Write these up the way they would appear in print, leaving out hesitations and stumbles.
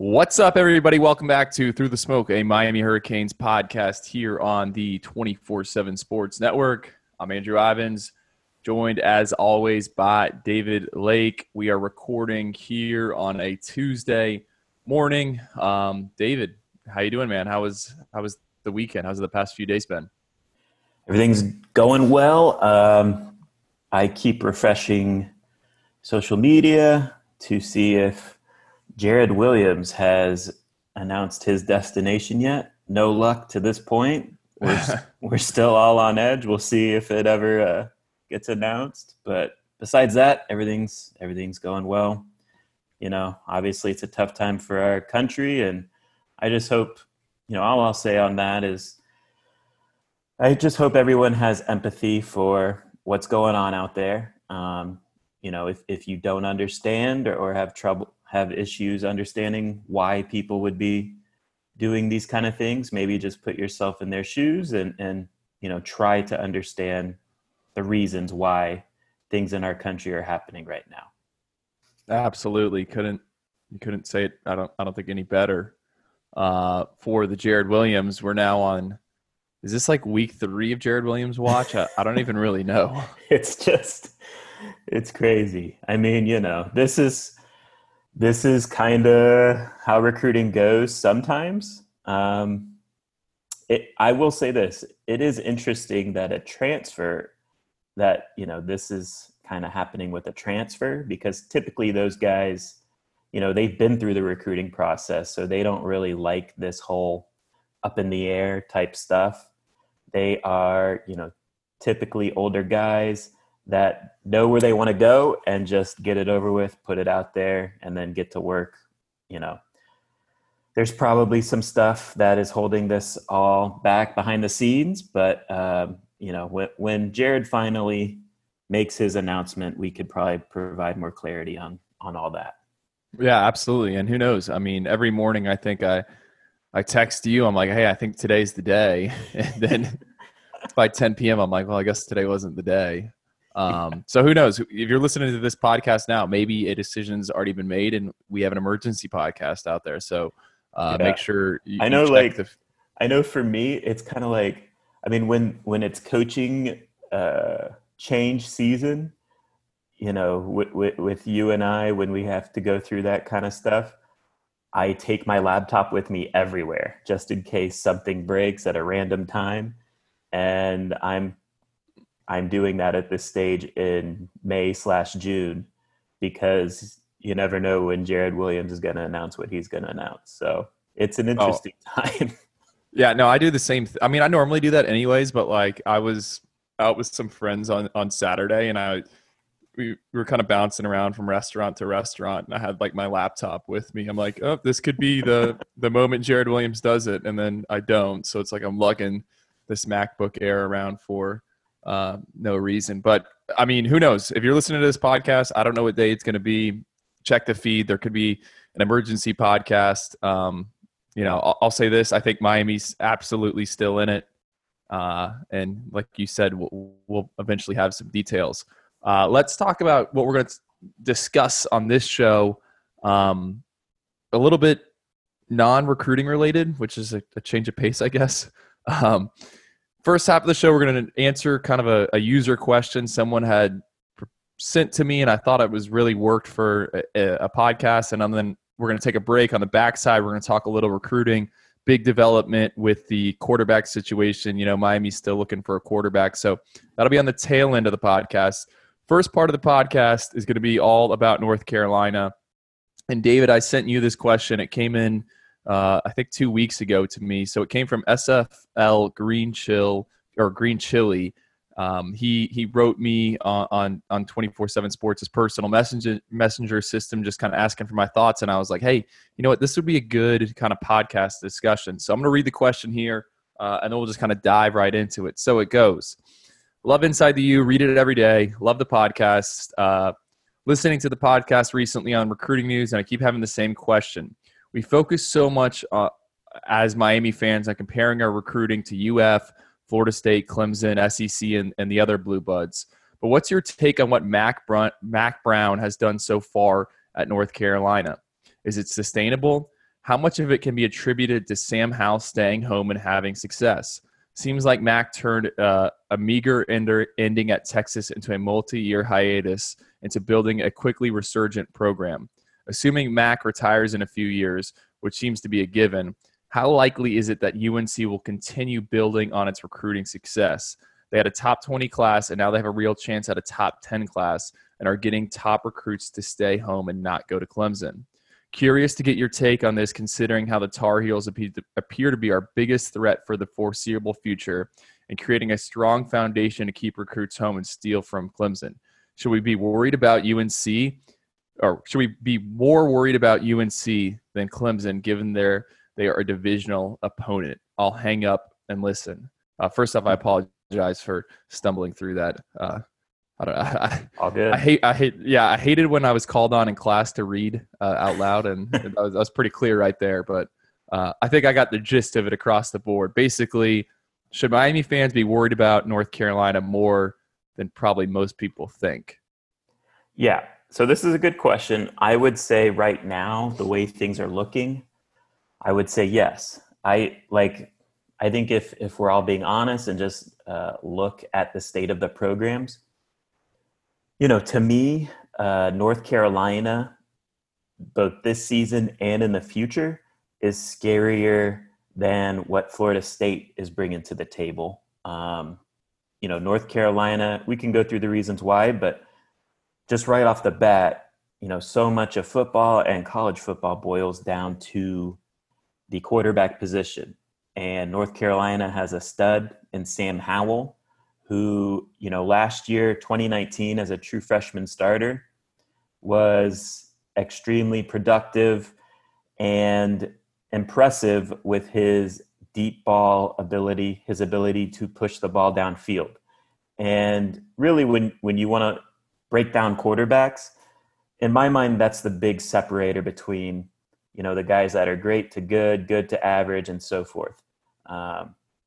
What's up, everybody? Welcome back to Through the Smoke, a Miami Hurricanes podcast here on the 24-7 Sports Network. I'm Andrew Ivins, joined as always by David Lake. We are recording here on a Tuesday morning. David, how you doing, man? How was the weekend? How's the past few days been? Everything's going well. I keep refreshing social media to see if Jared Williams has announced his destination yet. No luck to this point. We're still all on edge. We'll see if it ever gets announced. But besides that, everything's going well. You know, obviously it's a tough time for our country, and I just hope, you know, all I'll say on that is I just hope everyone has empathy for what's going on out there. You know, if you don't understand or have trouble, have issues understanding why people would be doing these kind of things, maybe just put yourself in their shoes and you know, try to understand the reasons why things in our country are happening right now. Absolutely. You couldn't say it. I don't think any better for the Jared Williams. We're now on, is this like week 3 of Jared Williams watch? I don't even really know. It's crazy. I mean, you know, this is kind of how recruiting goes sometimes. I will say this. It is interesting that a transfer that, you know, this is kind of happening with a transfer, because typically those guys, you know, they've been through the recruiting process, so they don't really like this whole up in the air type stuff. They are, you know, typically older guys that know where they want to go and just get it over with, put it out there, and then get to work. You know, there's probably some stuff that is holding this all back behind the scenes, but you know, when Jared finally makes his announcement, we could probably provide more clarity on all that. Yeah, absolutely. And who knows? I mean, every morning I think I text you, I'm like, hey, I think today's the day. And then by 10 p.m. I'm like, well, I guess today wasn't the day. So who knows? If you're listening to this podcast now, maybe a decision's already been made and we have an emergency podcast out there. So Make sure you, I know, you check like the... I know for me, it's kind of like, I mean, when it's coaching change season, you know, with you and I, when we have to go through that kind of stuff, I take my laptop with me everywhere just in case something breaks at a random time. And I'm doing that at this stage in May/June, because you never know when Jared Williams is going to announce what he's going to announce. So it's an interesting time. Yeah, no, I do the same. I mean, I normally do that anyways, but like I was out with some friends on Saturday, and we were kind of bouncing around from restaurant to restaurant, and I had like my laptop with me. I'm like, oh, this could be the moment Jared Williams does it. And then I don't. So it's like, I'm lugging this MacBook Air around for no reason. But I mean, who knows? If you're listening to this podcast, I don't know what day it's going to be. Check the feed. There could be an emergency podcast. You know, I'll say this. I think Miami's absolutely still in it. And like you said, we'll eventually have some details. Let's talk about what we're going to discuss on this show. A little bit non-recruiting related, which is a change of pace, I guess. First half of the show, we're going to answer kind of a user question someone had sent to me, and I thought it was really worked for a podcast. And then we're going to take a break. On the backside, we're going to talk a little recruiting, big development with the quarterback situation. You know, Miami's still looking for a quarterback. So that'll be on the tail end of the podcast. First part of the podcast is going to be all about North Carolina. And David, I sent you this question. It came in I think 2 weeks ago to me. So it came from SFL Green Chili. He wrote me on 24/7 Sports, his personal messenger system, just kind of asking for my thoughts. And I was like, hey, you know what? This would be a good kind of podcast discussion. So I'm going to read the question here, and then we'll just kind of dive right into it. So it goes, love Inside the U, read it every day. Love the podcast. Listening to the podcast recently on recruiting news, and I keep having the same question. We focus so much as Miami fans on comparing our recruiting to UF, Florida State, Clemson, SEC, and the other Blue Bloods. But what's your take on what Mac Brown has done so far at North Carolina? Is it sustainable? How much of it can be attributed to Sam Howell staying home and having success? Seems like Mac turned a meager ending at Texas into a multi-year hiatus into building a quickly resurgent program. Assuming Mac retires in a few years, which seems to be a given, how likely is it that UNC will continue building on its recruiting success? They had a top 20 class, and now they have a real chance at a top 10 class and are getting top recruits to stay home and not go to Clemson. Curious to get your take on this, considering how the Tar Heels appear to be our biggest threat for the foreseeable future and creating a strong foundation to keep recruits home and steal from Clemson. Should we be worried about UNC, or should we be more worried about UNC than Clemson, given they are a divisional opponent? I'll hang up and listen. First off, I apologize for stumbling through that. I don't know. I hate. Yeah, I hated when I was called on in class to read out loud, and that was pretty clear right there. But I think I got the gist of it across the board. Basically, should Miami fans be worried about North Carolina more than probably most people think? Yeah. So this is a good question. I would say right now, the way things are looking, I would say yes. I think if we're all being honest and just look at the state of the programs. You know, to me, North Carolina, both this season and in the future, is scarier than what Florida State is bringing to the table. You know, North Carolina, we can go through the reasons why, but just right off the bat, you know, so much of football and college football boils down to the quarterback position. And North Carolina has a stud in Sam Howell, who, you know, last year, 2019, as a true freshman starter, was extremely productive and impressive with his deep ball ability, his ability to push the ball downfield. And really, when you want to break down quarterbacks, in my mind, that's the big separator between, you know, the guys that are great to good, good to average, and so forth.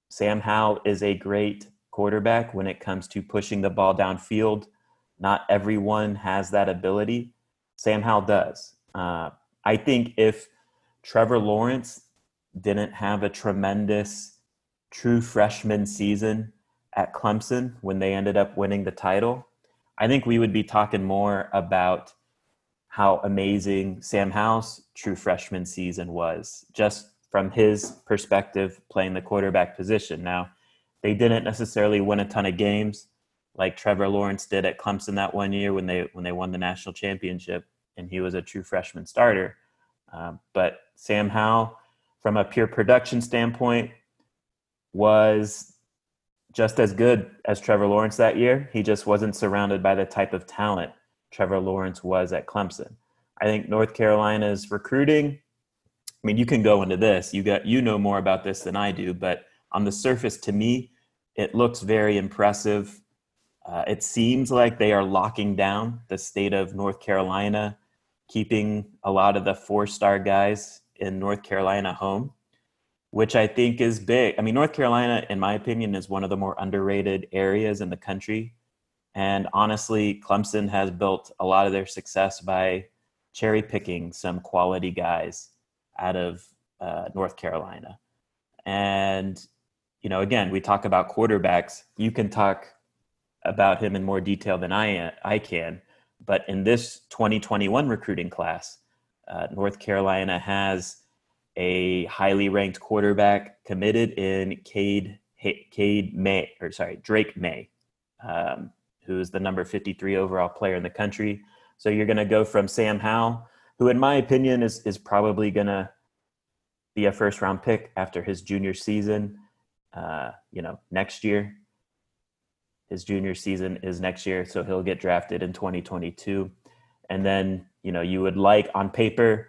Sam Howell is a great quarterback when it comes to pushing the ball downfield. Not everyone has that ability. Sam Howell does. I think if Trevor Lawrence didn't have a tremendous true freshman season at Clemson when they ended up winning the title, I think we would be talking more about how amazing Sam Howell's true freshman season was, just from his perspective playing the quarterback position. Now, they didn't necessarily win a ton of games like Trevor Lawrence did at Clemson that one year when they won the national championship, and he was a true freshman starter. But Sam Howell, from a pure production standpoint, was just as good as Trevor Lawrence that year. He just wasn't surrounded by the type of talent Trevor Lawrence was at Clemson. I think North Carolina's recruiting, I mean, you can go into this. You know more about this than I do, but on the surface, to me, it looks very impressive. It seems like they are locking down the state of North Carolina, keeping a lot of the four-star guys in North Carolina home, which I think is big. I mean, North Carolina, in my opinion, is one of the more underrated areas in the country. And honestly, Clemson has built a lot of their success by cherry-picking some quality guys out of North Carolina. And you know, again, we talk about quarterbacks. You can talk about him in more detail than I can. But in this 2021 recruiting class, North Carolina has a highly ranked quarterback committed in Drake Maye, who is the number 53 overall player in the country. So you're going to go from Sam Howell, who in my opinion is probably going to be a first-round pick after his junior season. You know, next year. His junior season is next year, so he'll get drafted in 2022. And then, you know, you would like, on paper,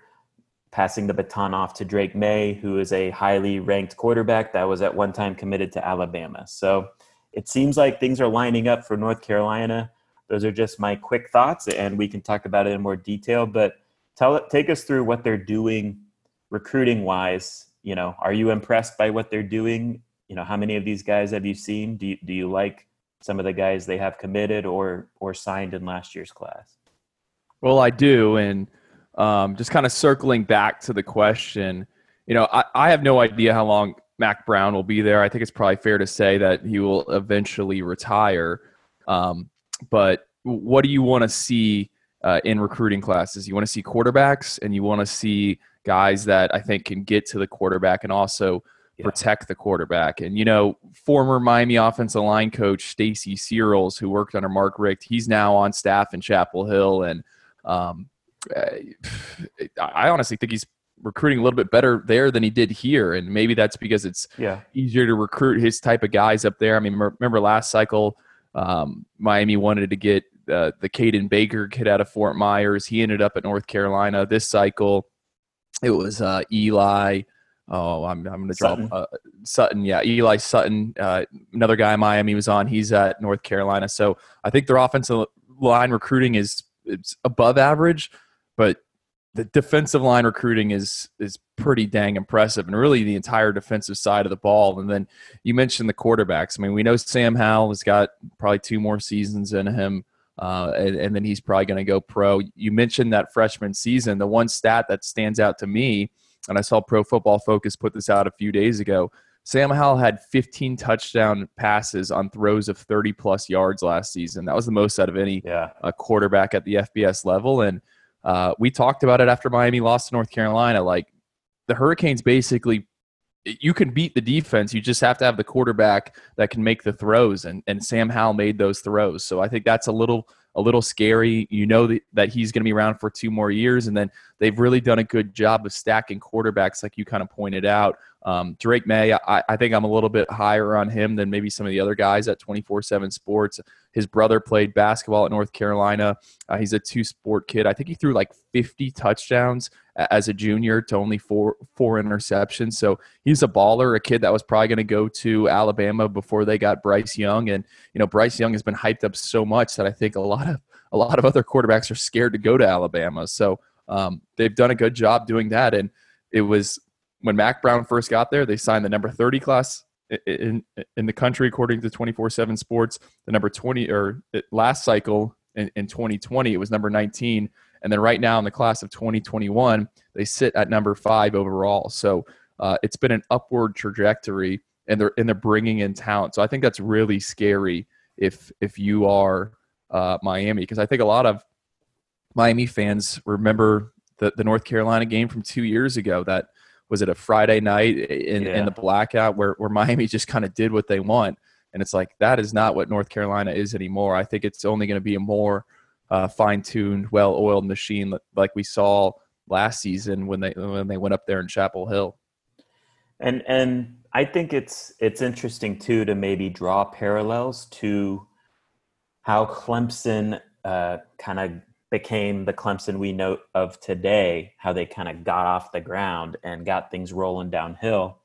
passing the baton off to Drake Maye, who is a highly ranked quarterback that was at one time committed to Alabama. So it seems like things are lining up for North Carolina. Those are just my quick thoughts, and we can talk about it in more detail. But take us through what they're doing recruiting-wise. You know, are you impressed by what they're doing? You know, how many of these guys have you seen? Do you like some of the guys they have committed or signed in last year's class? Well, I do, and Just kind of circling back to the question, you know, I have no idea how long Mack Brown will be there. I think it's probably fair to say that he will eventually retire. But what do you want to see in recruiting classes? You want to see quarterbacks, and you want to see guys that I think can get to the quarterback and also protect the quarterback. And, you know, former Miami offensive line coach Stacy Searles, who worked under Mark Richt, he's now on staff in Chapel Hill. And I honestly think he's recruiting a little bit better there than he did here. And maybe that's because it's easier to recruit his type of guys up there. I mean, remember last cycle, Miami wanted to get the Caden Baker kid out of Fort Myers. He ended up at North Carolina. This cycle, it was Eli. Oh, I'm going to drop Sutton. Yeah, Eli Sutton, another guy in Miami was on. He's at North Carolina. So I think their offensive line recruiting it's above average, but the defensive line recruiting is pretty dang impressive, and really the entire defensive side of the ball. And then you mentioned the quarterbacks. I mean, we know Sam Howell has got probably 2 more seasons in him, and then he's probably going to go pro. You mentioned that freshman season. The one stat that stands out to me, and I saw Pro Football Focus put this out a few days ago, Sam Howell had 15 touchdown passes on throws of 30-plus yards last season. That was the most out of any quarterback at the FBS level, and we talked about it after Miami lost to North Carolina. Like, the Hurricanes basically, you can beat the defense. You just have to have the quarterback that can make the throws, and Sam Howell made those throws. So I think that's a little scary. You know that he's going to be around for 2 more years, and then they've really done a good job of stacking quarterbacks like you kind of pointed out. Drake Maye, I think I'm a little bit higher on him than maybe some of the other guys at 24-7 Sports. His brother played basketball at North Carolina. He's a 2-sport kid. I think he threw like 50 touchdowns as a junior to only 4 interceptions. So he's a baller, a kid that was probably going to go to Alabama before they got Bryce Young. And, you know, Bryce Young has been hyped up so much that I think a lot of other quarterbacks are scared to go to Alabama. So they've done a good job doing that. And it was – when Mack Brown first got there, they signed the number 30 class in the country, according to 24-7 Sports. The number 20, or last cycle in 2020, it was number 19. And then right now in the class of 2021, they sit at number 5 overall. So it's been an upward trajectory, and they're bringing in talent. So I think that's really scary if you are Miami, because I think a lot of Miami fans remember the North Carolina game from 2 years ago that – was it a Friday night in the blackout where Miami just kind of did what they want? And it's like, that is not what North Carolina is anymore. I think it's only going to be a more fine-tuned, well-oiled machine like we saw last season when they went up there in Chapel Hill. And I think it's interesting, too, to maybe draw parallels to how Clemson kind of became the Clemson we know of today, how they kind of got off the ground and got things rolling downhill.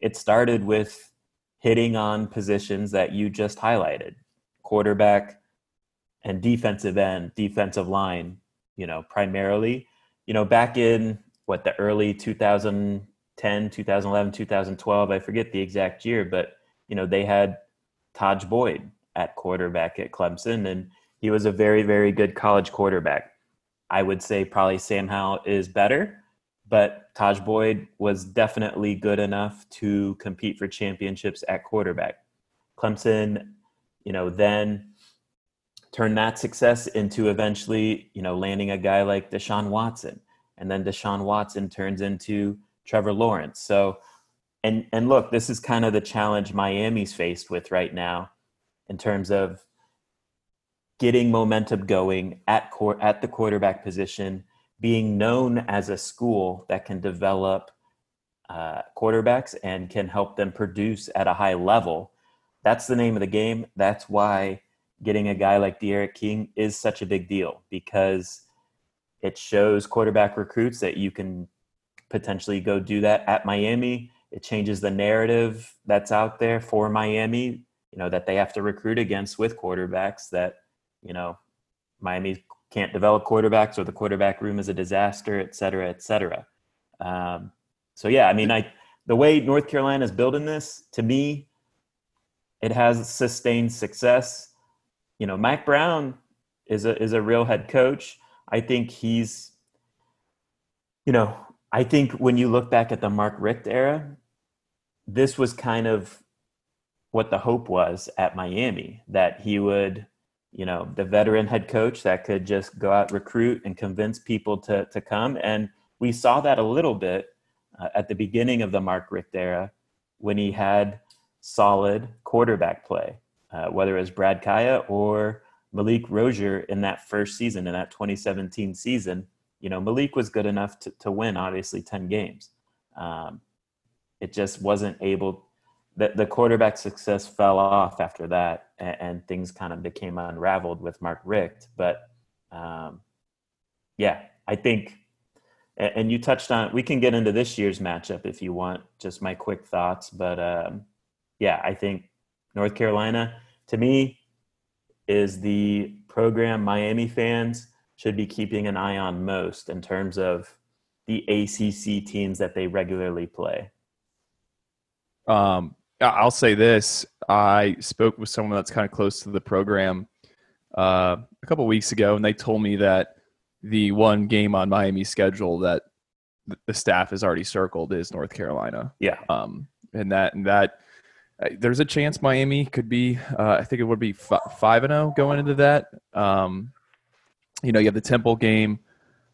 It started with hitting on positions that you just highlighted, quarterback and defensive end, defensive line, you know, primarily. You know, back in the early 2010, 2011, 2012, I forget the exact year, but, you know, they had Taj Boyd at quarterback at Clemson, and he was a very, very good college quarterback. I would say probably Sam Howell is better, but Taj Boyd was definitely good enough to compete for championships at quarterback. Clemson, you know, then turned that success into eventually, you know, landing a guy like Deshaun Watson. And then Deshaun Watson turns into Trevor Lawrence. So, and look, this is kind of the challenge Miami's faced with right now in terms of getting momentum going at the quarterback position, being known as a school that can develop quarterbacks and can help them produce at a high level. That's the name of the game. That's why getting a guy like Derek King is such a big deal, because it shows quarterback recruits that you can potentially go do that at Miami. It changes the narrative that's out there for Miami, you know, that they have to recruit against with quarterbacks that, you know, Miami can't develop quarterbacks, or the quarterback room is a disaster, et cetera, et cetera. So, yeah, I mean, the way North Carolina is building this, to me, it has sustained success. You know, Mack Brown is a real head coach. I think he's you know, I think when you look back at the Mark Richt era, this was kind of what the hope was at Miami, that he would, you know, the veteran head coach that could just go out, recruit, and convince people to come. And we saw that a little bit at the beginning of the Mark Richt era when he had solid quarterback play, whether it was Brad Kaaya or Malik Rozier in that first season, in that 2017 season. You know, Malik was good enough to win, obviously, 10 games. It just wasn't able – the quarterback success fell off after that, and things kind of became unraveled with Mark Richt. But, yeah, I think – and you touched on – we can get into this year's matchup if you want, just my quick thoughts. But, yeah, I think North Carolina, to me, is the program Miami fans – should be keeping an eye on most in terms of the ACC teams that they regularly play. I'll say this. I spoke with someone that's kind of close to the program a couple of weeks ago, and they told me that the one game on Miami's schedule that the staff has already circled is North Carolina. Yeah. And that there's a chance Miami could be, I think it would be 5-0 going into that. You know, you have the Temple game,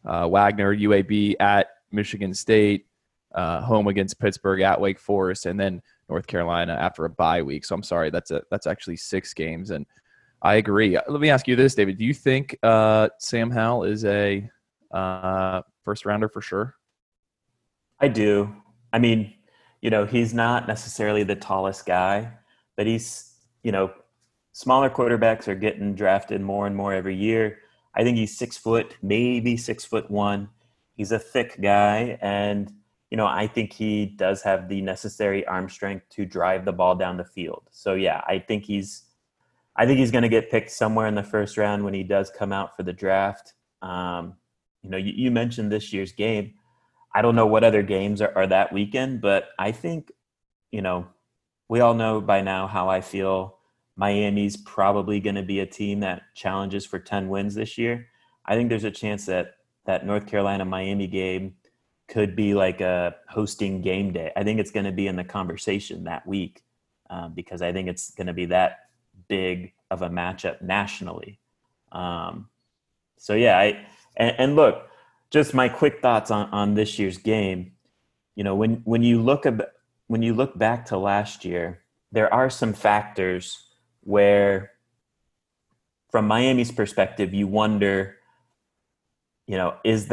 Wagner, UAB at Michigan State, home against Pittsburgh at Wake Forest, and then North Carolina after a bye week. So I'm sorry, that's actually 6 games, and I agree. Let me ask you this, David. Do you think Sam Howell is a first-rounder for sure? I do. I mean, you know, he's not necessarily the tallest guy, but he's, you know, smaller quarterbacks are getting drafted more and more every year. I think he's 6 foot, maybe 6'1". He's a thick guy, and you know, I think he does have the necessary arm strength to drive the ball down the field. So yeah, I think he's going to get picked somewhere in the first round when he does come out for the draft. You know, you mentioned this year's game. I don't know what other games are that weekend, but I think, you know, we all know by now how I feel. Miami's probably going to be a team that challenges for 10 wins this year. I think there's a chance that North Carolina-Miami game could be like a hosting game day. I think it's going to be in the conversation that week because I think it's going to be that big of a matchup nationally. So, yeah, and look, just my quick thoughts on this year's game. You know, when you look back to last year, there are some factors where from Miami's perspective, you wonder, you know, is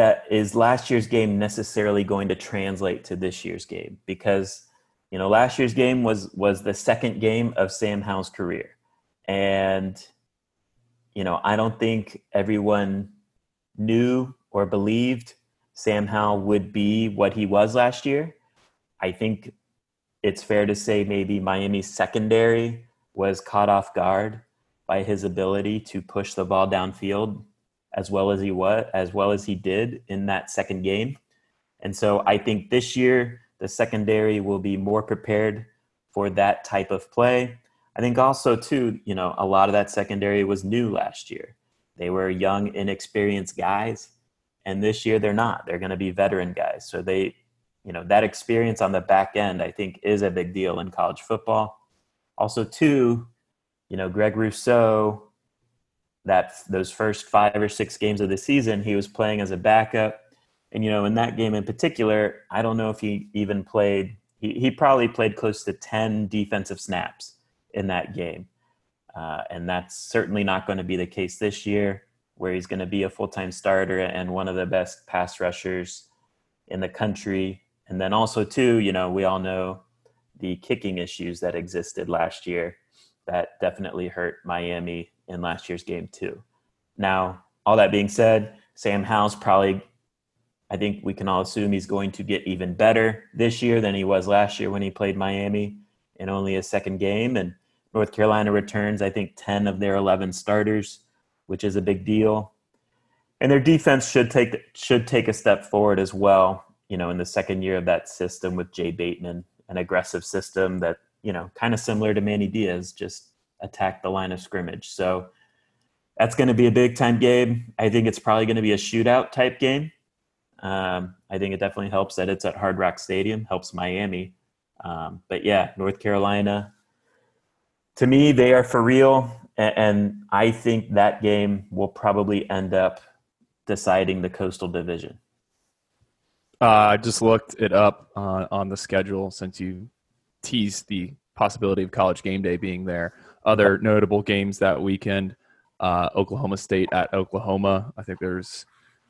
last year's game necessarily going to translate to this year's game? Because, you know, last year's game was the second game of Sam Howell's career. And, you know, I don't think everyone knew or believed Sam Howell would be what he was last year. I think it's fair to say maybe Miami's secondary was caught off guard by his ability to push the ball downfield as well as he did in that second game. And so I think this year the secondary will be more prepared for that type of play. I think also too, you know, a lot of that secondary was new last year. They were young, inexperienced guys, and this year they're not. They're going to be veteran guys. So they, you know, that experience on the back end, I think, is a big deal in college football. Also, too, you know, Greg Rousseau, those first 5 or 6 games of the season, he was playing as a backup. And, you know, in that game in particular, I don't know if he even played. He probably played close to 10 defensive snaps in that game. And that's certainly not going to be the case this year, where he's going to be a full-time starter and one of the best pass rushers in the country. And then also, too, you know, we all know the kicking issues that existed last year that definitely hurt Miami in last year's game too. Now, all that being said, Sam Howell's probably, I think we can all assume he's going to get even better this year than he was last year when he played Miami in only his second game. And North Carolina returns, I think, 10 of their 11 starters, which is a big deal. And their defense should take a step forward as well, you know, in the second year of that system with Jay Bateman. An aggressive system that, you know, kind of similar to Manny Diaz, just attack the line of scrimmage. So that's going to be a big time game. I think it's probably going to be a shootout type game. I think it definitely helps that it's at Hard Rock Stadium, helps Miami. But yeah, North Carolina, to me, they are for real. And I think that game will probably end up deciding the Coastal Division. I just looked it up on the schedule since you teased the possibility of College game day being there. Other notable games that weekend, Oklahoma State at Oklahoma. I think there's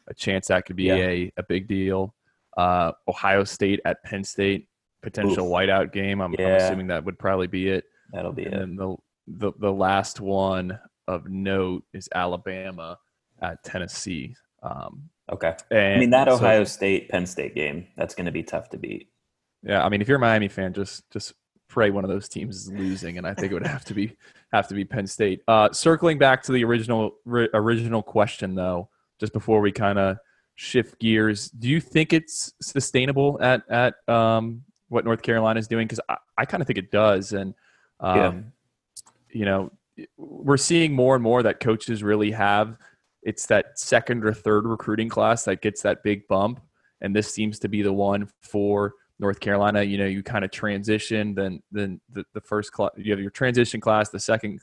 a chance that could be a big deal. Ohio State at Penn State, potential whiteout game. I'm assuming that would probably be it. That'll be it. And the last one of note is Alabama at Tennessee. And I mean, that Ohio State, Penn State game, that's going to be tough to beat. Yeah, I mean, if you're a Miami fan, just pray one of those teams is losing, and I think it would have to be Penn State. Circling back to the original question, though, just before we kind of shift gears, do you think it's sustainable at what North Carolina is doing? Because I kind of think it does, and you know, we're seeing more and more that coaches really have. It's that second or third recruiting class that gets that big bump, and this seems to be the one for North Carolina. You know, you kind of transition, then the first class, you have your transition class, the second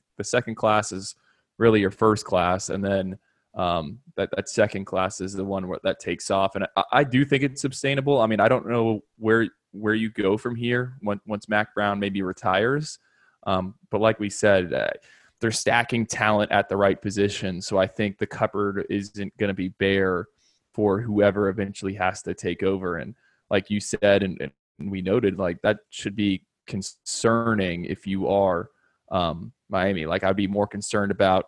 class is really your first class, and then that second class is the one where that takes off. And I do think it's sustainable. I mean, I don't know where you go from here once Mack Brown maybe retires, but like we said, they're stacking talent at the right position, so I think the cupboard isn't going to be bare for whoever eventually has to take over. And like you said, and we noted, like, that should be concerning if you are Miami. Like, I'd be more concerned about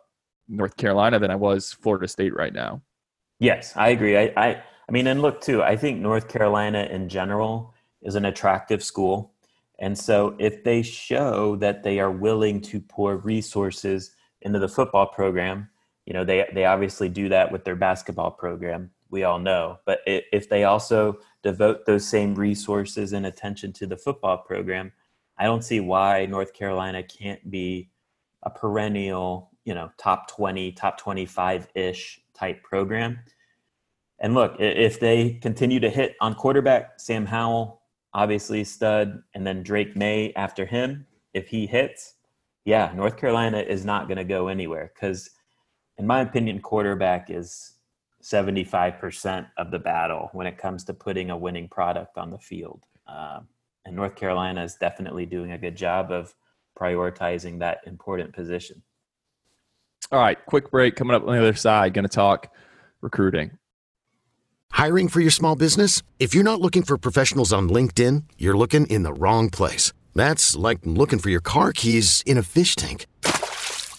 North Carolina than I was Florida State right now. Yes, I agree. I mean, and look, too, I think North Carolina in general is an attractive school. And so if they show that they are willing to pour resources into the football program, you know, they obviously do that with their basketball program. We all know. But if they also devote those same resources and attention to the football program, I don't see why North Carolina can't be a perennial, you know, top 20, top 25-ish type program. And look, if they continue to hit on quarterback, Sam Howell, obviously stud, and then Drake Maye after him, if he hits, yeah, North Carolina is not going to go anywhere because, in my opinion, quarterback is 75% of the battle when it comes to putting a winning product on the field. And North Carolina is definitely doing a good job of prioritizing that important position. All right, quick break. Coming up on the other side, going to talk recruiting. Hiring for your small business? If you're not looking for professionals on LinkedIn, you're looking in the wrong place. That's like looking for your car keys in a fish tank.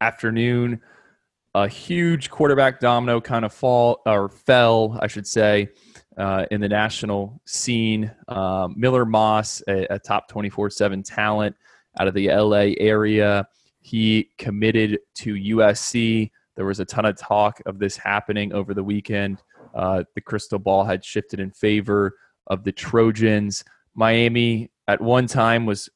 afternoon, a huge quarterback domino kind of fell, I should say, in the national scene. Miller Moss, a top 24-7 talent out of the LA area. He committed to USC. There was a ton of talk of this happening over the weekend. The crystal ball had shifted in favor of the Trojans. Miami at one time was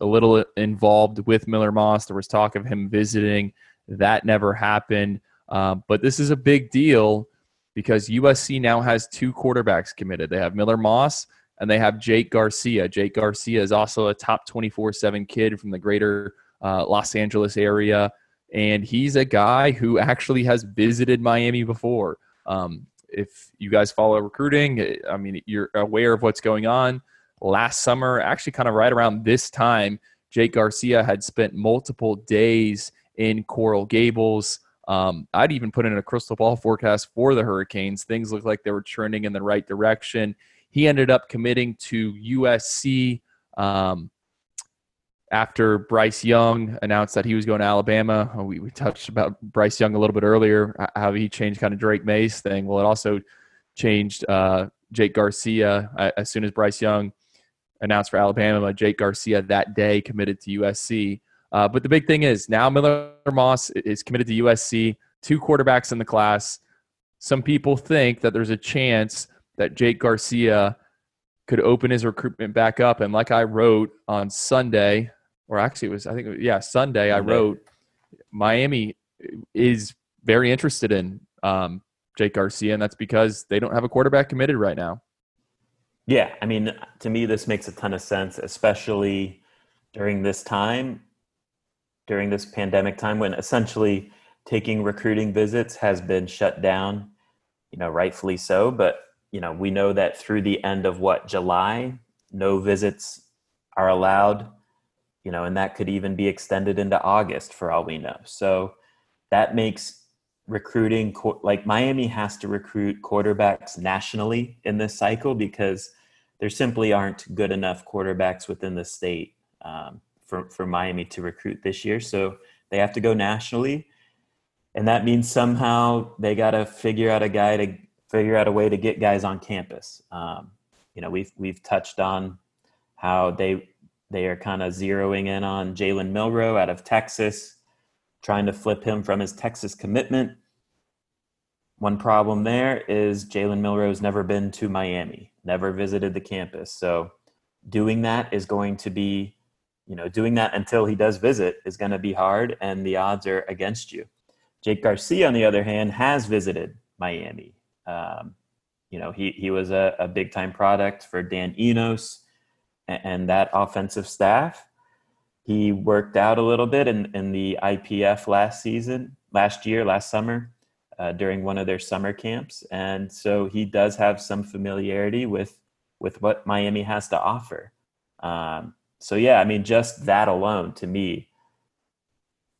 a little involved with Miller Moss. There was talk of him visiting. That never happened. But this is a big deal, because USC now has two quarterbacks committed. They have Miller Moss and they have Jake Garcia. Jake Garcia is also a top 24-7 kid from the greater Los Angeles area, and he's a guy who actually has visited Miami before. if you guys follow recruiting, I mean, you're aware of what's going on. Last summer, actually kind of right around this time, Jake Garcia had spent multiple days in Coral Gables. I'd even put in a crystal ball forecast for the Hurricanes. Things looked like they were churning in the right direction. He ended up committing to USC after Bryce Young announced that he was going to Alabama. We touched about Bryce Young a little bit earlier, how he changed kind of Drake Maye's thing. Well, it also changed Jake Garcia. As soon as Bryce Young announced for Alabama, Jake Garcia that day committed to USC. But the big thing is now Miller Moss is committed to USC, two quarterbacks in the class. Some people think that there's a chance that Jake Garcia could open his recruitment back up. And like I wrote on Sunday, or actually it was, I think, yeah, Sunday, I wrote Miami is very interested in Jake Garcia, and that's because they don't have a quarterback committed right now. Yeah, I mean, to me, this makes a ton of sense, especially during this time, during this pandemic time when essentially taking recruiting visits has been shut down, you know, rightfully so, but you know, we know that through the end of July, no visits are allowed, you know, and that could even be extended into August for all we know. So that makes recruiting, like Miami has to recruit quarterbacks nationally in this cycle because there simply aren't good enough quarterbacks within the state for Miami to recruit this year. So they have to go nationally. And that means somehow they got to figure out a way to get guys on campus. You know, we've touched on how they are kind of zeroing in on Jaylen Milroe out of Texas, trying to flip him from his Texas commitment. One problem there is Jaylen Milroe's never been to Miami, never visited the campus. So doing that is going to be, you know, doing that until he does visit is going to be hard, and the odds are against you. Jake Garcia, on the other hand, has visited Miami. You know, he was a big time product for Dan Enos and that offensive staff. He worked out a little bit in the IPF last summer, during one of their summer camps. And so he does have some familiarity with what Miami has to offer. So yeah, I mean, just that alone to me,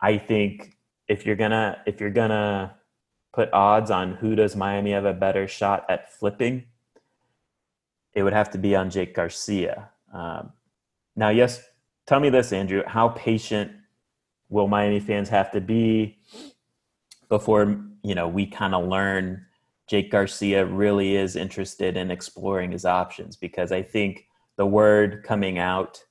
I think if you're gonna put odds on who does Miami have a better shot at flipping, it would have to be on Jake Garcia. Now, yes, tell me this, Andrew, how patient will Miami fans have to be before, you know, we kind of learn Jake Garcia really is interested in exploring his options? Because I think the word coming out,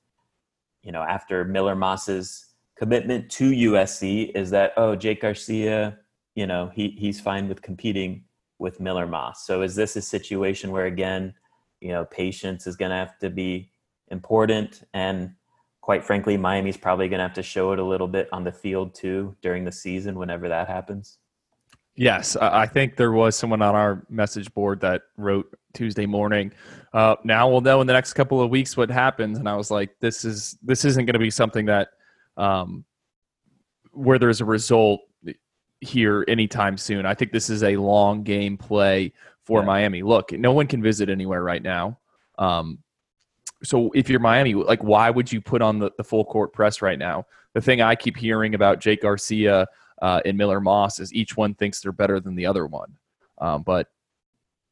you know, after Miller Moss's commitment to USC is that, oh, Jake Garcia, you know, he's fine with competing with Miller Moss. So is this a situation where, again, you know, patience is going to have to be important? And quite frankly, Miami's probably going to have to show it a little bit on the field too during the season whenever that happens. Yes, I think there was someone on our message board that wrote Tuesday morning, now we'll know in the next couple of weeks what happens. And I was like, this isn't going to be something that where there's a result here anytime soon. I think this is a long game play for Miami. Look, no one can visit anywhere right now. So if you're Miami, like, why would you put on the full court press right now? The thing I keep hearing about Jake Garcia and Miller Moss is each one thinks they're better than the other one. But,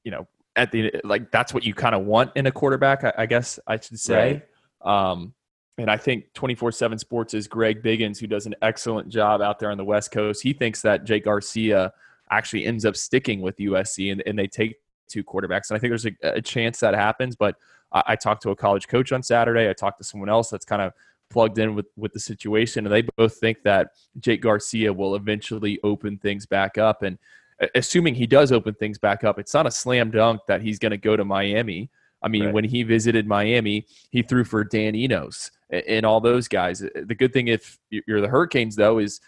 you know, at the like that's what you kind of want in a quarterback, I guess I should say. Right. And I think 24-7 Sports is Greg Biggins, who does an excellent job out there on the West Coast. He thinks that Jake Garcia actually ends up sticking with USC, and they take two quarterbacks. And I think there's a chance that happens. But I talked to a college coach on Saturday. I talked to someone else that's kind of plugged in with the situation. And they both think that Jake Garcia will eventually open things back up. And assuming he does open things back up, it's not a slam dunk that he's going to go to Miami. I mean, When he visited Miami, he threw for Dan Enos and all those guys. The good thing if you're the Hurricanes, though, is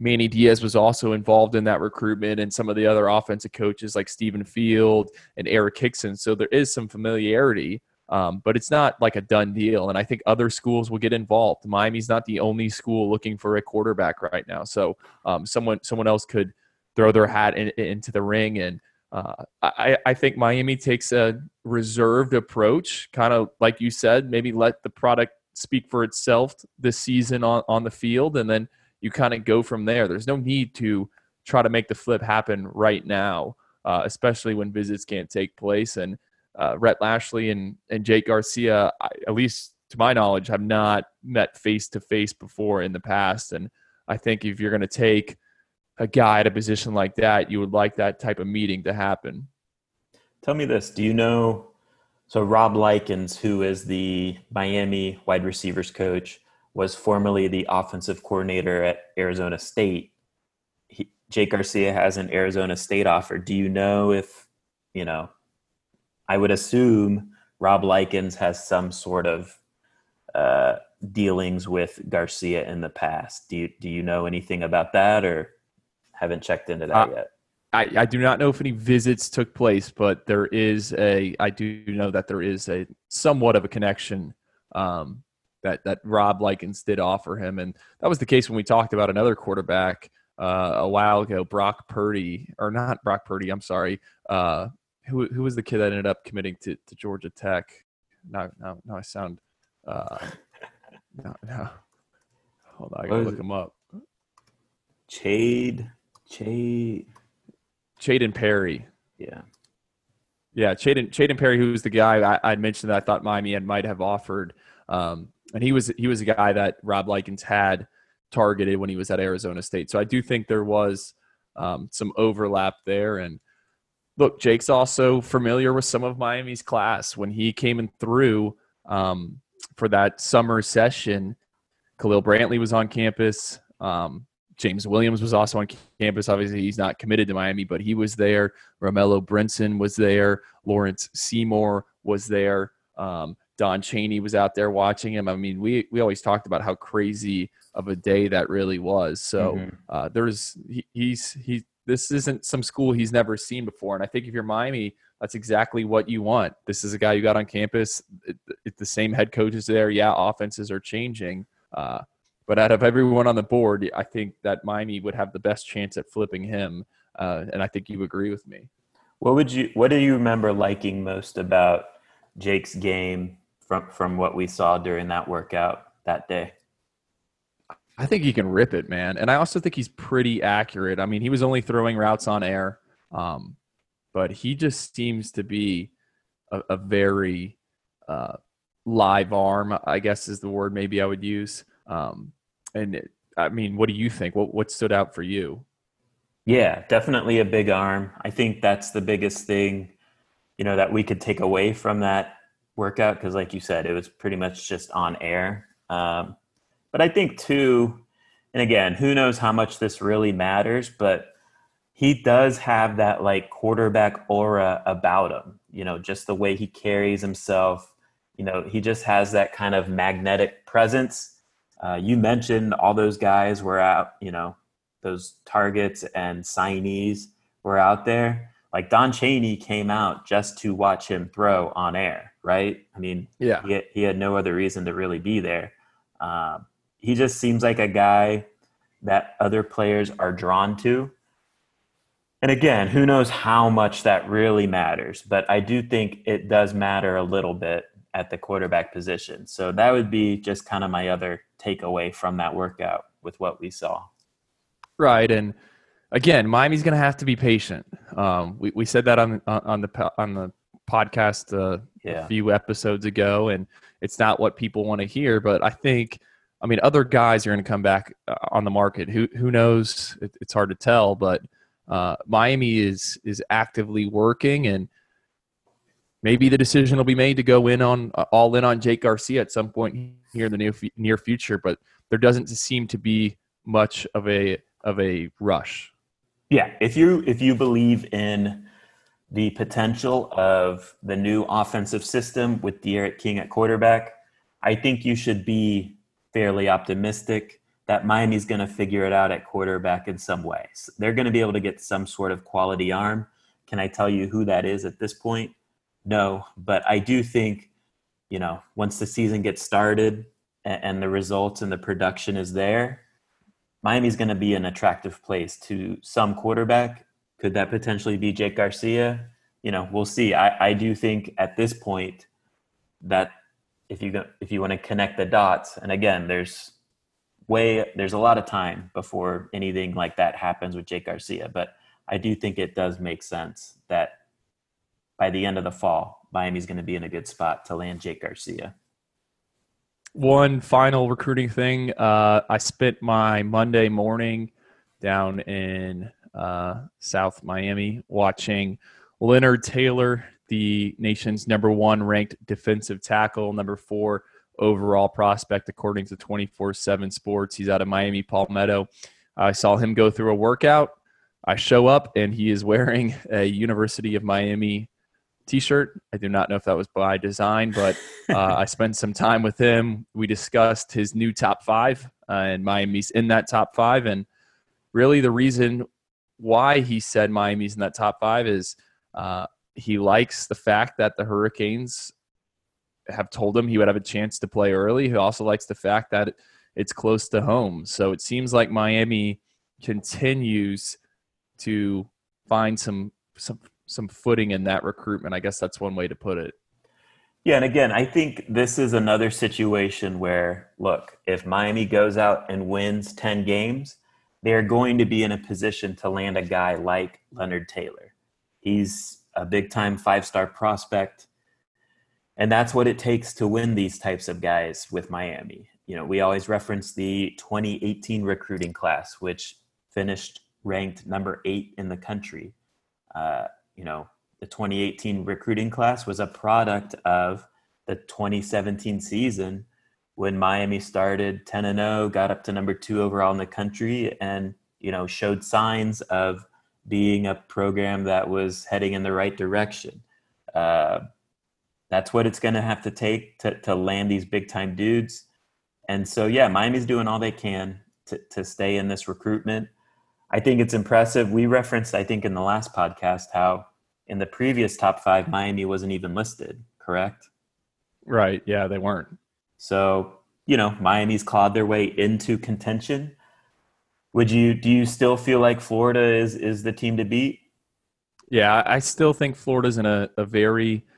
Manny Diaz was also involved in that recruitment, and some of the other offensive coaches like Stephen Field and Eric Hickson. So there is some familiarity, but it's not like a done deal. And I think other schools will get involved. Miami's not the only school looking for a quarterback right now. So someone else could throw their hat into the ring and I think Miami takes a reserved approach, kind of like you said, maybe let the product speak for itself this season on the field, and then you kind of go from there. There's no need to try to make the flip happen right now, especially when visits can't take place. And Rhett Lashley and Jake Garcia, at least to my knowledge, have not met face-to-face before in the past. And I think if you're going to take a guy at a position like that, you would like that type of meeting to happen. Tell me this. Do you know – so Rob Likens, who is the Miami wide receivers coach, was formerly the offensive coordinator at Arizona State. Jake Garcia has an Arizona State offer. Do you know if, you know, I would assume Rob Likens has some sort of dealings with Garcia in the past. Do you know anything about that, or haven't checked into that yet? I do not know if any visits took place, but there is I do know that there is a somewhat of a connection that Rob Likens did offer him. And that was the case when we talked about another quarterback a while ago, who was the kid that ended up committing to Georgia Tech? No, I sound no. Hold on, I gotta look him up. Chaden Perry. Yeah, Chaden Perry, who was the guy I mentioned that I thought Miami might have offered. And he was a guy that Rob Likens had targeted when he was at Arizona State. So I do think there was some overlap there. And look, Jake's also familiar with some of Miami's class. When he came in through for that summer session, Khalil Brantley was on campus. James Williams was also on campus. Obviously, he's not committed to Miami, but he was there. Romello Brinson was there. Lawrence Seymour was there. Don Chaney was out there watching him. I mean, we always talked about how crazy of a day that really was. So this isn't some school he's never seen before. And I think if you're Miami, that's exactly what you want. This is a guy you got on campus. It's the same head coach is there. Yeah, offenses are changing. But out of everyone on the board, I think that Miami would have the best chance at flipping him. And I think you agree with me. What do you remember liking most about Jake's game from what we saw during that workout that day? I think he can rip it, man. And I also think he's pretty accurate. I mean, he was only throwing routes on air, but he just seems to be a very live arm, I guess is the word maybe I would use. I mean, what do you think? What stood out for you? Yeah, definitely a big arm. I think that's the biggest thing, you know, that we could take away from that workout, because like you said, it was pretty much just on air. But I think too, and again, who knows how much this really matters, but he does have that like quarterback aura about him, you know, just the way he carries himself. You know, he just has that kind of magnetic presence. You mentioned all those guys were out, you know, those targets and signees were out there. Like Don Chaney came out just to watch him throw on air, right? I mean, yeah, he had no other reason to really be there. He just seems like a guy that other players are drawn to. And again, who knows how much that really matters, but I do think it does matter a little bit at the quarterback position. So that would be just kind of my other takeaway from that workout with what we saw. Right. And again, Miami's going to have to be patient. We said that on the podcast a few episodes ago, and it's not what people want to hear. But I think, I mean, other guys are going to come back on the market. Who knows? It's hard to tell. But Miami is actively working, and maybe the decision will be made to go all in on Jake Garcia at some point here in the near future. But there doesn't seem to be much of a rush. Yeah, if you believe in the potential of the new offensive system with Derek King at quarterback, I think you should be fairly optimistic that Miami's going to figure it out at quarterback in some ways. They're going to be able to get some sort of quality arm. Can I tell you who that is at this point? No, but I do think, you know, once the season gets started and the results and the production is there, Miami's going to be an attractive place to some quarterback Could that potentially be Jake Garcia? You know, we'll see. I do think at this point that if you want to connect the dots, and again, there's a lot of time before anything like that happens with Jake Garcia, but I do think it does make sense that by the end of the fall, Miami's going to be in a good spot to land Jake Garcia. One final recruiting thing. I spent my Monday morning down in South Miami watching Leonard Taylor, the nation's number one ranked defensive tackle, number 4 overall prospect, according to 24-7 Sports. He's out of Miami Palmetto. I saw him go through a workout. I show up, and he is wearing a University of Miami T-shirt. I do not know if that was by design, but I spent some time with him. We discussed his new top 5, and Miami's in that top 5. And really the reason why he said Miami's in that top 5 is he likes the fact that the Hurricanes have told him he would have a chance to play early. He also likes the fact that it's close to home. So it seems like Miami continues to find some footing in that recruitment. I guess that's one way to put it. Yeah, and again, I think this is another situation where, look, if Miami goes out and wins 10 games, they're going to be in a position to land a guy like Leonard Taylor. He's a big-time 5-star prospect. And that's what it takes to win these types of guys with Miami. You know, we always reference the 2018 recruiting class, which finished ranked number 8 in the country. You know, the 2018 recruiting class was a product of the 2017 season when Miami started 10-0, got up to number 2 overall in the country, and, you know, showed signs of being a program that was heading in the right direction. That's what it's going to have to take to land these big-time dudes. And so, yeah, Miami's doing all they can to stay in this recruitment. I think it's impressive. We referenced, I think, in the last podcast how in the previous top 5, Miami wasn't even listed, correct? Right, yeah, they weren't. So, you know, Miami's clawed their way into contention. Do you still feel like Florida is the team to beat? Yeah, I still think Florida's in a very –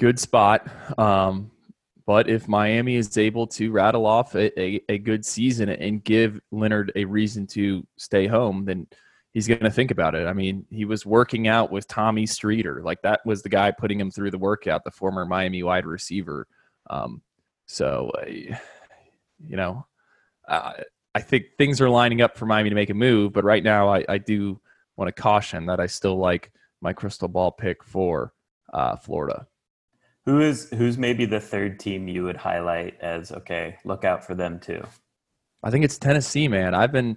good spot, but if Miami is able to rattle off a good season and give Leonard a reason to stay home, then he's going to think about it. I mean, he was working out with Tommy Streeter. Like, that was the guy putting him through the workout, the former Miami wide receiver. I think things are lining up for Miami to make a move, but right now I do want to caution that I still like my crystal ball pick for Florida. Who's maybe the third team you would highlight as, okay, look out for them too? I think it's Tennessee, man. I've been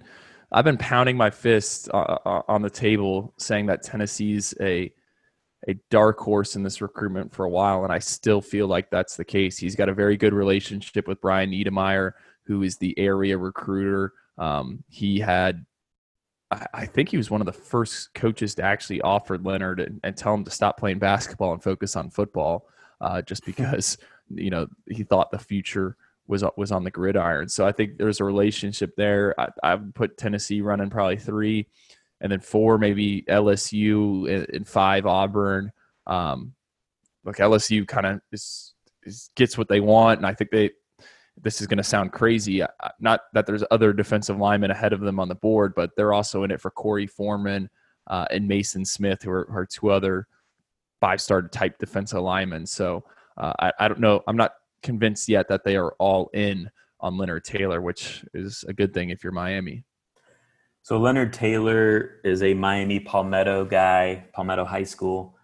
pounding my fist on the table saying that Tennessee's a dark horse in this recruitment for a while, and I still feel like that's the case. He's got a very good relationship with Brian Niedermeyer, who is the area recruiter. I think he was one of the first coaches to actually offer Leonard and tell him to stop playing basketball and focus on football. Just because, you know, he thought the future was on the gridiron. So I think there's a relationship there. I would put Tennessee running probably 3, and then 4 maybe LSU, and 5 Auburn. Look, LSU kind of gets what they want, and I think this is going to sound crazy. Not that there's other defensive linemen ahead of them on the board, but they're also in it for Corey Foreman and Mason Smith, who are 2 other 5-star type defensive linemen. So I don't know. I'm not convinced yet that they are all in on Leonard Taylor, which is a good thing if you're Miami. So Leonard Taylor is a Miami Palmetto guy, Palmetto High School.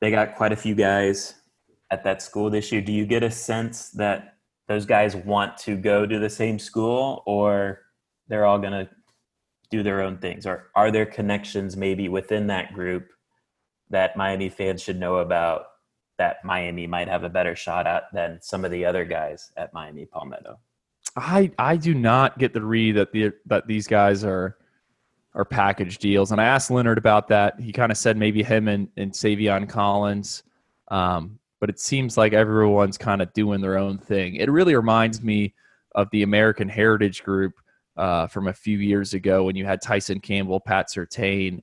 They got quite a few guys at that school this year. Do you get a sense that those guys want to go to the same school, or they're all going to do their own things? Or are there connections maybe within that group that Miami fans should know about that Miami might have a better shot at than some of the other guys at Miami Palmetto? I do not get the read that these guys are package deals. And I asked Leonard about that. He kind of said maybe him and Savion Collins. But it seems like everyone's kind of doing their own thing. It really reminds me of the American Heritage Group from a few years ago when you had Tyson Campbell, Pat Surtain,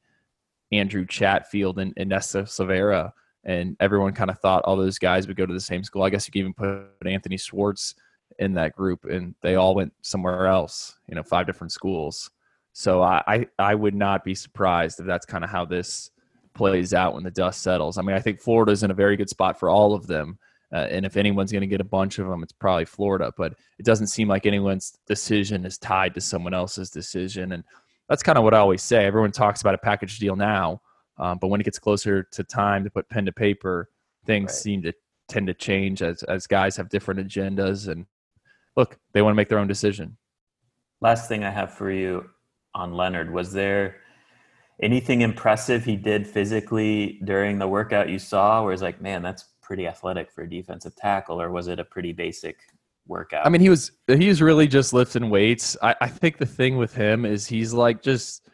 Andrew Chatfield and Nesta Silveira, and everyone kind of thought all those guys would go to the same school. I guess you could even put Anthony Schwartz in that group, and they all went somewhere else, you know, 5 different schools. So I would not be surprised if that's kind of how this plays out when the dust settles. I mean, I think Florida's in a very good spot for all of them. And if anyone's going to get a bunch of them, it's probably Florida. But it doesn't seem like anyone's decision is tied to someone else's decision. And that's kind of what I always say. Everyone talks about a package deal now, but when it gets closer to time to put pen to paper, things right. seem to tend to change as guys have different agendas. And look, they want to make their own decision. Last thing I have for you on Leonard, was there anything impressive he did physically during the workout you saw where it's like, man, that's pretty athletic for a defensive tackle, or was it a pretty basic workout? I mean, he was really just lifting weights. I think the thing with him is he's like just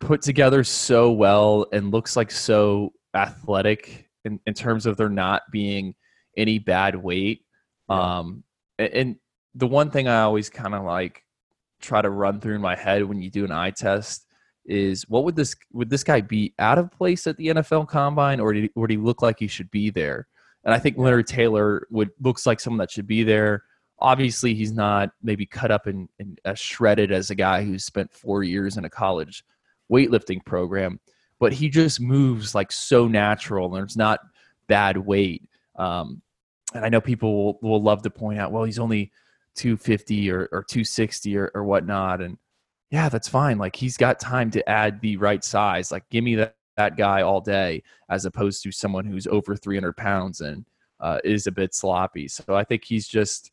put together so well and looks like so athletic in terms of there not being any bad weight. Yeah. And the one thing I always kind of like try to run through in my head when you do an eye test is what would this guy be out of place at the NFL Combine, or would he look like he should be there? And I think Leonard Taylor looks like someone that should be there. Obviously, he's not maybe cut up and as shredded as a guy who's spent 4 years in a college weightlifting program, but he just moves like so natural, and there's not bad weight. And I know people will love to point out, well, he's only 250 or 260 or whatnot. And yeah, that's fine. Like, he's got time to add the right size. Like, give me that guy all day, as opposed to someone who's over 300 pounds and is a bit sloppy. So I think he's just,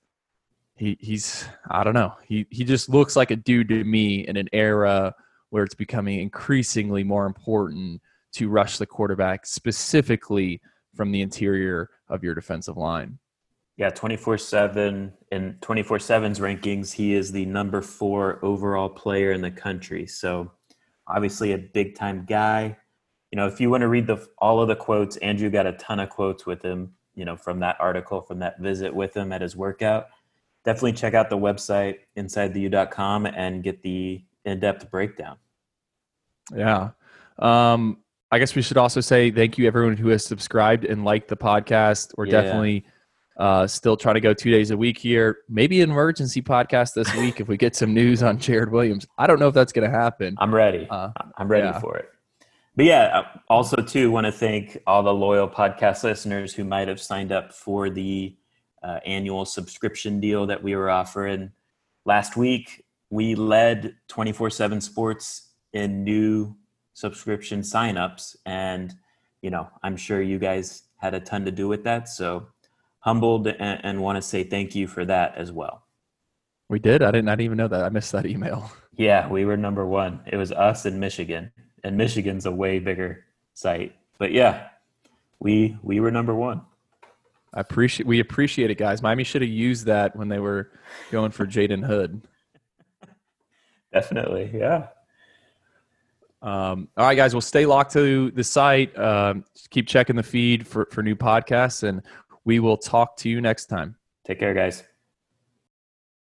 he's, I don't know. He just looks like a dude to me in an era where it's becoming increasingly more important to rush the quarterback, specifically from the interior of your defensive line. Yeah, 24-7 in 24-7's rankings, he is the number 4 overall player in the country. So obviously a big-time guy. You know, if you want to read all of the quotes, Andrew got a ton of quotes with him, you know, from that article, from that visit with him at his workout. Definitely check out the website, InsideTheU.com, and get the in-depth breakdown. Yeah. I guess we should also say thank you, everyone who has subscribed and liked the podcast. We're definitely – still trying to go 2 days a week here. Maybe an emergency podcast this week if we get some news on Jared Williams. I don't know if that's going to happen. I'm ready. I'm ready for it. But yeah, also too, want to thank all the loyal podcast listeners who might have signed up for the annual subscription deal that we were offering. Last week, we led 24-7 Sports in new subscription signups. And, you know, I'm sure you guys had a ton to do with that. So humbled and want to say thank you for that as well. We did. I did not even know that. I missed that email. Yeah, we were number 1. It was us and Michigan. And Michigan's a way bigger site. But yeah, we were number 1. We appreciate it, guys. Miami should have used that when they were going for Jaden Hood. Definitely, yeah. All right, guys, we'll stay locked to the site. Keep checking the feed for new podcasts, and we will talk to you next time. Take care, guys.